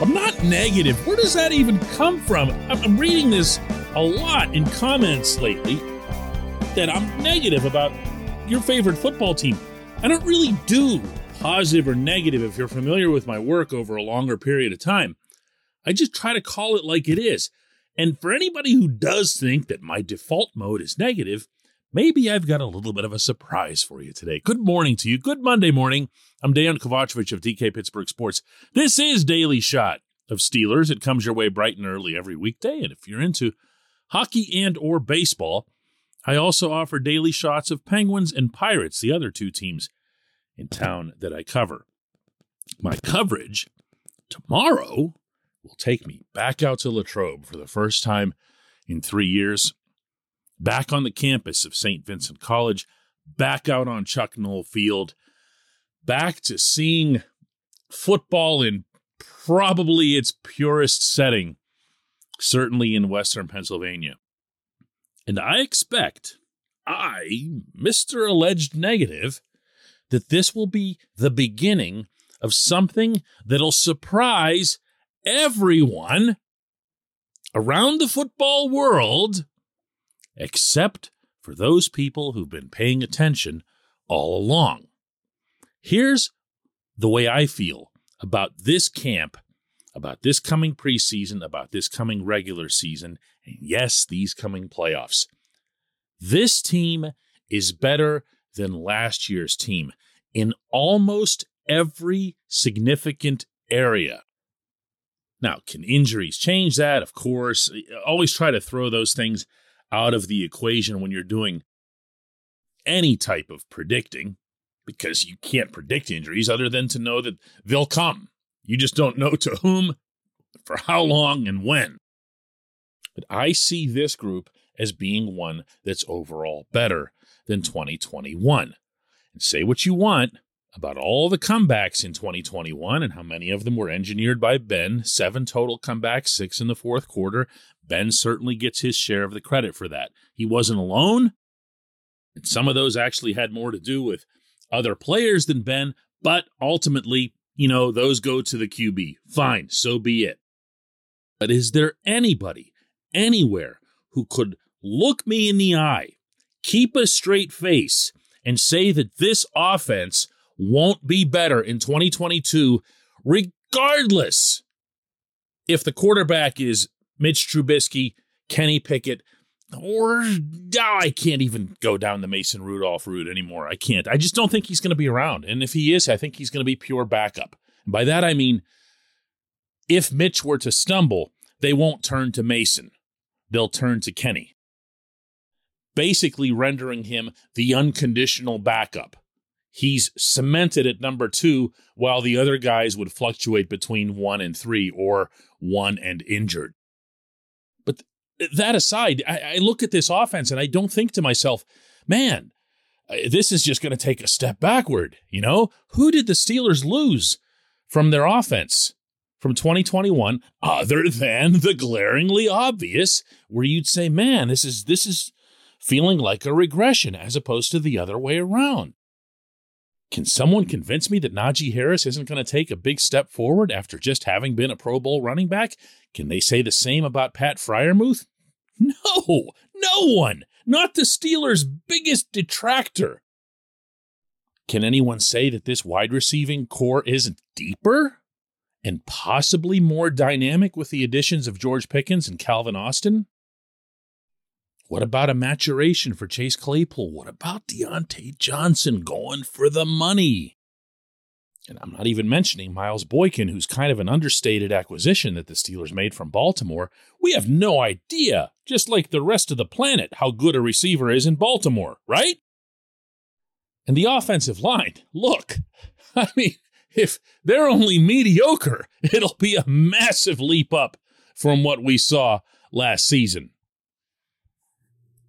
I'm not negative. Where does that even come from? I'm reading this a lot in comments lately that I'm negative about your favorite football team. I don't really do positive or negative if you're familiar with my work over a longer period of time. I just try to call it like it is. And for anybody who does think that my default mode is negative, maybe I've got a little bit of a surprise for you today. Good morning to you. Good Monday morning. I'm Dan Kovacevic of DK Pittsburgh Sports. This is Daily Shot of Steelers. It comes your way bright and early every weekday. And if you're into hockey and or baseball, I also offer daily shots of Penguins and Pirates, the other two teams in town that I cover. My coverage tomorrow will take me back out to Latrobe for the first time in 3 years. Back on the campus of St. Vincent College, back out on Chuck Knoll Field, back to seeing football in probably its purest setting, certainly in Western Pennsylvania. And I expect, Mr. Alleged Negative, that this will be the beginning of something that'll surprise everyone around the football world, except for those people who've been paying attention all along. Here's the way I feel about this camp, about this coming preseason, about this coming regular season, and yes, these coming playoffs. This team is better than last year's team in almost every significant area. Now, can injuries change that? Of course. Always try to throw those things out of the equation when you're doing any type of predicting, because you can't predict injuries other than to know that they'll come. You just don't know to whom, for how long, and when. But I see this group as being one that's overall better than 2021. And say what you want about all the comebacks in 2021 and how many of them were engineered by Ben. 7 total comebacks, 6 in the fourth quarter. Ben certainly gets his share of the credit for that. He wasn't alone, and some of those actually had more to do with other players than Ben, but ultimately, those go to the QB. Fine, so be it. But is there anybody, anywhere, who could look me in the eye, keep a straight face, and say that this offense won't be better in 2022, regardless if the quarterback is Mitch Trubisky, Kenny Pickett, or I can't even go down the Mason Rudolph route anymore. I can't. I just don't think he's going to be around. And if he is, I think he's going to be pure backup. And by that, I mean, if Mitch were to stumble, they won't turn to Mason. They'll turn to Kenny, basically rendering him the unconditional backup. He's cemented at number 2, while the other guys would fluctuate between 1 and 3 or 1 and injured. But that aside, I look at this offense and I don't think to myself, man, this is just going to take a step backward. Who did the Steelers lose from their offense from 2021 other than the glaringly obvious, where you'd say, man, this is feeling like a regression as opposed to the other way around? Can someone convince me that Najee Harris isn't going to take a big step forward after just having been a Pro Bowl running back? Can they say the same about Pat Fryermuth? No one. not the Steelers' biggest detractor. Can anyone say that this wide receiving core isn't deeper and possibly more dynamic with the additions of George Pickens and Calvin Austin? What about a maturation for Chase Claypool? What about Deontay Johnson going for the money? And I'm not even mentioning Miles Boykin, who's kind of an understated acquisition that the Steelers made from Baltimore. We have no idea, just like the rest of the planet, how good a receiver is in Baltimore, right? And the offensive line, look, I mean, if they're only mediocre, it'll be a massive leap up from what we saw last season.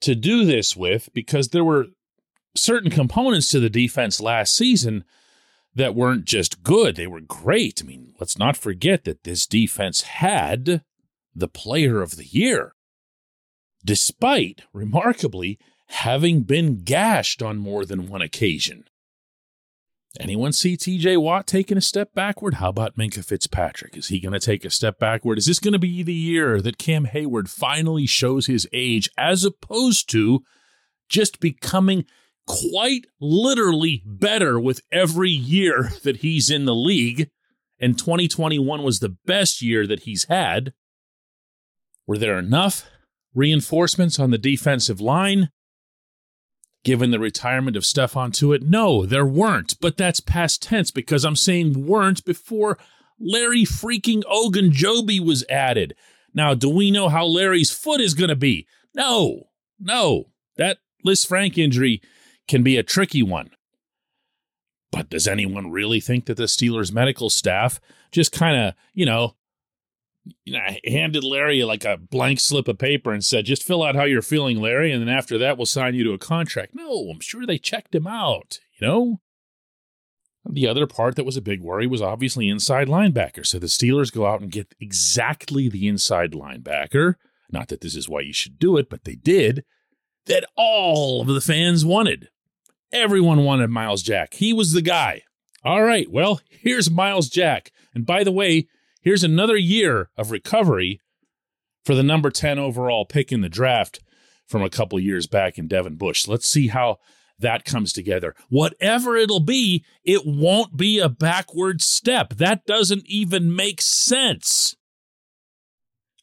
to do this with, because there were certain components to the defense last season that weren't just good, they were great. I mean, let's not forget that this defense had the player of the year, despite, remarkably, having been gashed on more than one occasion. Anyone see TJ Watt taking a step backward? How about Minkah Fitzpatrick? Is he going to take a step backward? Is this going to be the year that Cam Hayward finally shows his age, as opposed to just becoming quite literally better with every year that he's in the league? And 2021 was the best year that he's had. Were there enough reinforcements on the defensive line? Given the retirement of Stephon Tuitt, no, there weren't. But that's past tense, because I'm saying weren't before Larry freaking Ogunjobi was added. Now, do we know how Larry's foot is going to be? No. That Lisfranc injury can be a tricky one. But does anyone really think that the Steelers medical staff just kind of, handed Larry like a blank slip of paper and said, just fill out how you're feeling, Larry, and then after that, we'll sign you to a contract? No, I'm sure they checked him out, The other part that was a big worry was obviously inside linebacker. So the Steelers go out and get exactly the inside linebacker. Not that this is why you should do it, but they did. That all of the fans wanted. Everyone wanted Miles Jack. He was the guy. All right, well, here's Miles Jack. And by the way, here's another year of recovery for the number 10 overall pick in the draft from a couple years back in Devin Bush. Let's see how that comes together. Whatever it'll be, it won't be a backward step. That doesn't even make sense.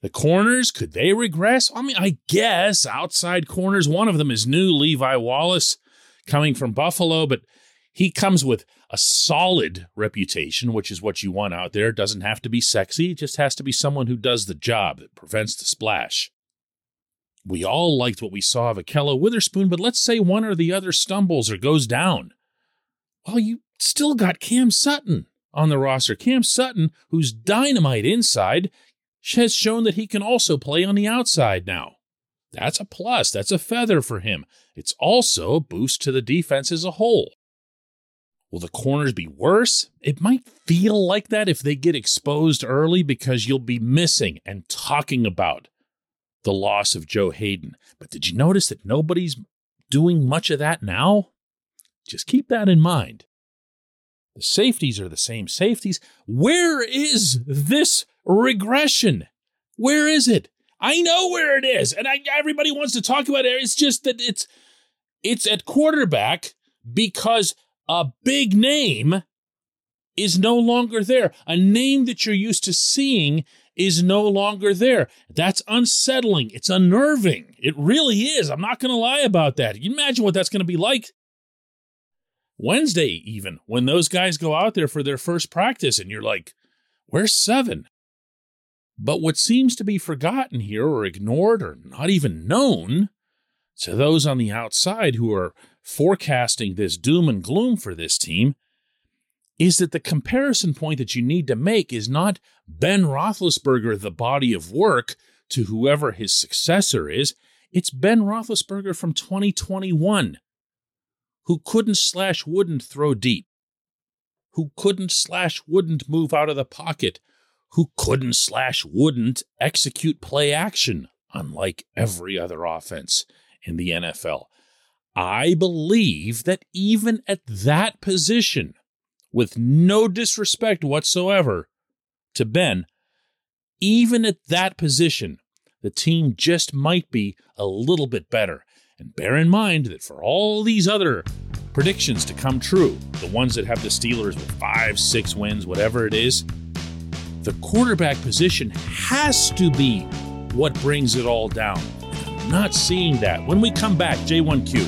The corners, could they regress? I mean, I guess outside corners. One of them is new, Levi Wallace, coming from Buffalo, but he comes with a solid reputation, which is what you want out there. It doesn't have to be sexy. It just has to be someone who does the job that prevents the splash. We all liked what we saw of Akello Witherspoon, but let's say one or the other stumbles or goes down. Well, you still got Cam Sutton on the roster. Cam Sutton, who's dynamite inside, has shown that he can also play on the outside now. That's a plus. That's a feather for him. It's also a boost to the defense as a whole. Will the corners be worse? It might feel like that if they get exposed early, because you'll be missing and talking about the loss of Joe Hayden. But did you notice that nobody's doing much of that now? Just keep that in mind. The safeties are the same safeties. Where is this regression? Where is it? I know where it is, and everybody wants to talk about it. It's just that it's at quarterback, because a big name is no longer there. A name that you're used to seeing is no longer there. That's unsettling. It's unnerving. It really is. I'm not going to lie about that. You imagine what that's going to be like Wednesday, even, when those guys go out there for their first practice and you're like, where's Seven? But what seems to be forgotten here, or ignored, or not even known to those on the outside who are forecasting this doom and gloom for this team, is that the comparison point that you need to make is not Ben Roethlisberger, the body of work, to whoever his successor is. It's Ben Roethlisberger from 2021 who couldn't/wouldn't throw deep, who couldn't/wouldn't move out of the pocket, who couldn't/wouldn't execute play action, unlike every other offense in the NFL. I believe that even at that position, with no disrespect whatsoever to Ben, even at that position, the team just might be a little bit better. And bear in mind that for all these other predictions to come true, the ones that have the Steelers with 5-6 wins, whatever it is, the quarterback position has to be what brings it all down. I'm not seeing that. When we come back, J1Q.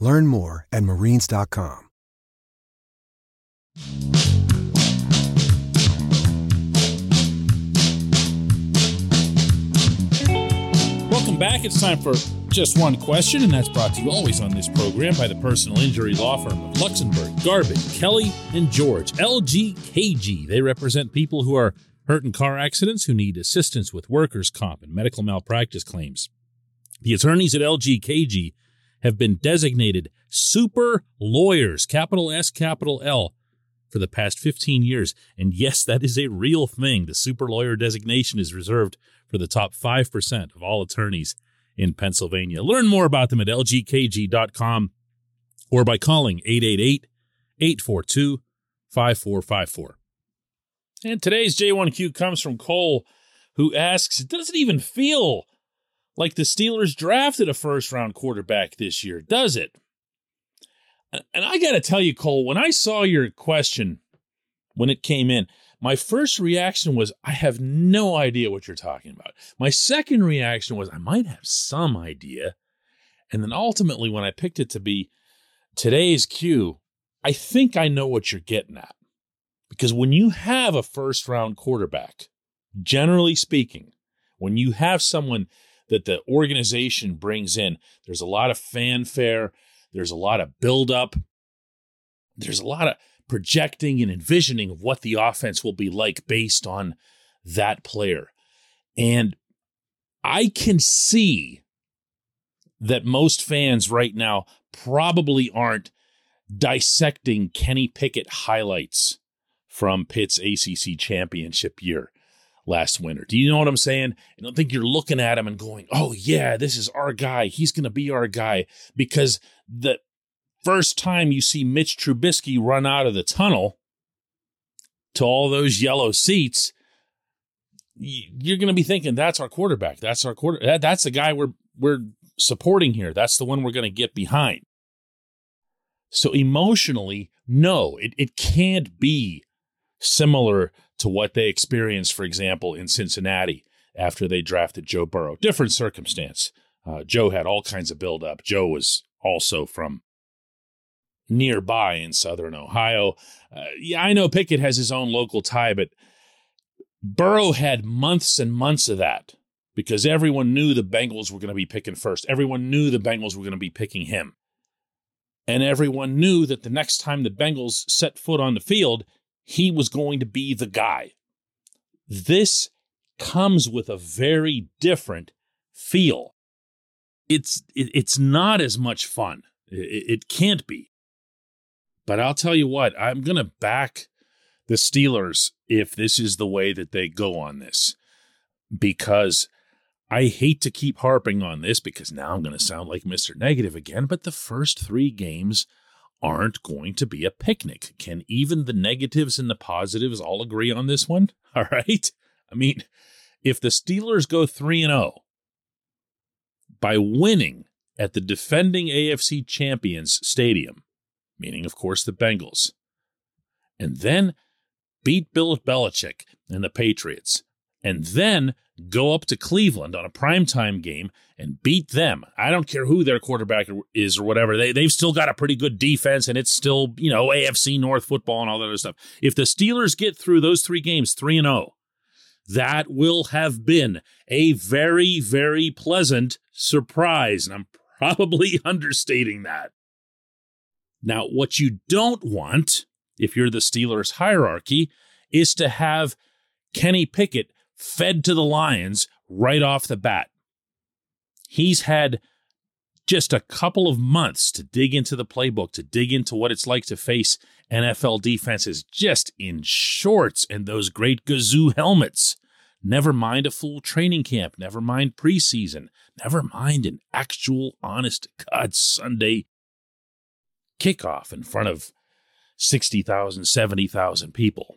Learn more at marines.com. Welcome back. It's time for Just One Question, and that's brought to you always on this program by the personal injury law firm of Luxembourg, Garvin, Kelly, and George. LGKG. They represent people who are hurt in car accidents, who need assistance with workers' comp and medical malpractice claims. The attorneys at LGKG have been designated super lawyers, capital S, capital L, for the past 15 years. And yes, that is a real thing. The super lawyer designation is reserved for the top 5% of all attorneys in Pennsylvania. Learn more about them at lgkg.com or by calling 888-842-5454. And today's J1Q comes from Cole, who asks, it doesn't even feel like the Steelers drafted a first-round quarterback this year, does it? And I got to tell you, Cole, when I saw your question, when it came in, my first reaction was, I have no idea what you're talking about. My second reaction was, I might have some idea. And then ultimately, when I picked it to be today's Q, I think I know what you're getting at. Because when you have a first-round quarterback, generally speaking, when you have someone that the organization brings in, there's a lot of fanfare, there's a lot of buildup, there's a lot of projecting and envisioning of what the offense will be like based on that player. And I can see that most fans right now probably aren't dissecting Kenny Pickett highlights from Pitt's ACC championship year last winter. Do you know what I'm saying? I don't think you're looking at him and going, oh yeah, this is our guy. He's going to be our guy. Because the first time you see Mitch Trubisky run out of the tunnel to all those yellow seats, you're going to be thinking, that's our quarterback. That's our quarterback. That's the guy we're supporting here. That's the one we're going to get behind. So emotionally, no, it can't be similar to what they experienced, for example, in Cincinnati after they drafted Joe Burrow. Different circumstance. Joe had all kinds of buildup. Joe was also from nearby in southern Ohio. Yeah, I know Pickett has his own local tie, but Burrow had months and months of that because everyone knew the Bengals were going to be picking first. Everyone knew the Bengals were going to be picking him. And everyone knew that the next time the Bengals set foot on the field, he was going to be the guy. This comes with a very different feel. It's not as much fun. It can't be. But I'll tell you what, I'm going to back the Steelers if this is the way that they go on this. Because I hate to keep harping on this because now I'm going to sound like Mr. Negative again, but the first three games aren't going to be a picnic. Can even the negatives and the positives all agree on this one? All right. I mean, if the Steelers go 3-0 by winning at the defending AFC champions stadium, meaning, of course, the Bengals, and then beat Bill Belichick and the Patriots, and then go up to Cleveland on a primetime game and beat them. I don't care who their quarterback is or whatever. They've still got a pretty good defense, and it's still, you know, AFC North football and all that other stuff. If the Steelers get through those three games 3-0, that will have been a very, very pleasant surprise, and I'm probably understating that. Now, what you don't want, if you're the Steelers hierarchy, is to have Kenny Pickett fed to the Lions right off the bat. He's had just a couple of months to dig into the playbook, to dig into what it's like to face NFL defenses just in shorts and those great gazoo helmets. Never mind a full training camp. Never mind preseason. Never mind an actual, honest-to-God Sunday kickoff in front of 60,000, 70,000 people.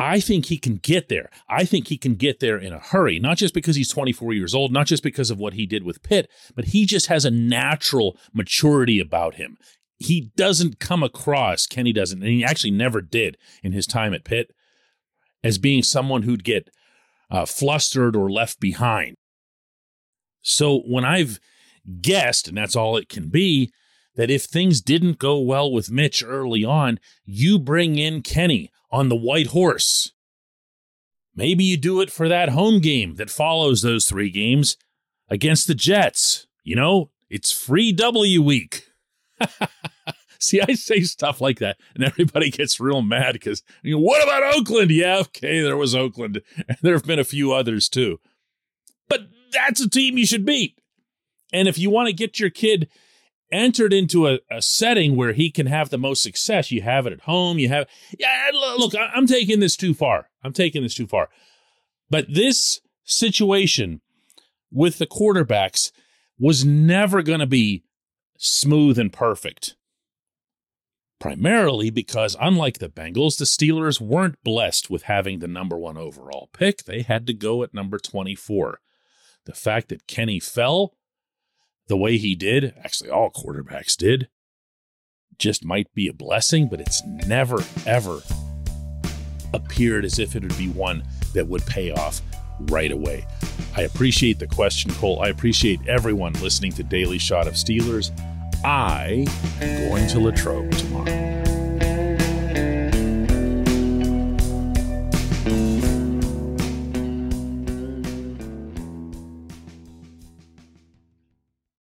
I think he can get there. I think he can get there in a hurry, not just because he's 24 years old, not just because of what he did with Pitt, but he just has a natural maturity about him. He doesn't come across, Kenny doesn't, and he actually never did in his time at Pitt, as being someone who'd get flustered or left behind. So when I've guessed, and that's all it can be, that if things didn't go well with Mitch early on, you bring in Kenny on the white horse. Maybe you do it for that home game that follows those three games against the Jets. You know, it's free W week. See, I say stuff like that, and everybody gets real mad because, you know, what about Oakland? Yeah, okay, there was Oakland. And there have been a few others, too. But that's a team you should beat. And if you want to get your kid entered into a setting where he can have the most success, you have it at home, you have, yeah, look, I'm taking this too far. But this situation with the quarterbacks was never going to be smooth and perfect. Primarily because, unlike the Bengals, the Steelers weren't blessed with having the number one overall pick. They had to go at number 24. The fact that Kenny fell the way he did, actually all quarterbacks did, just might be a blessing, but it's never, ever appeared as if it would be one that would pay off right away. I appreciate the question, Cole. I appreciate everyone listening to Daily Shot of Steelers. I am going to Latrobe tomorrow.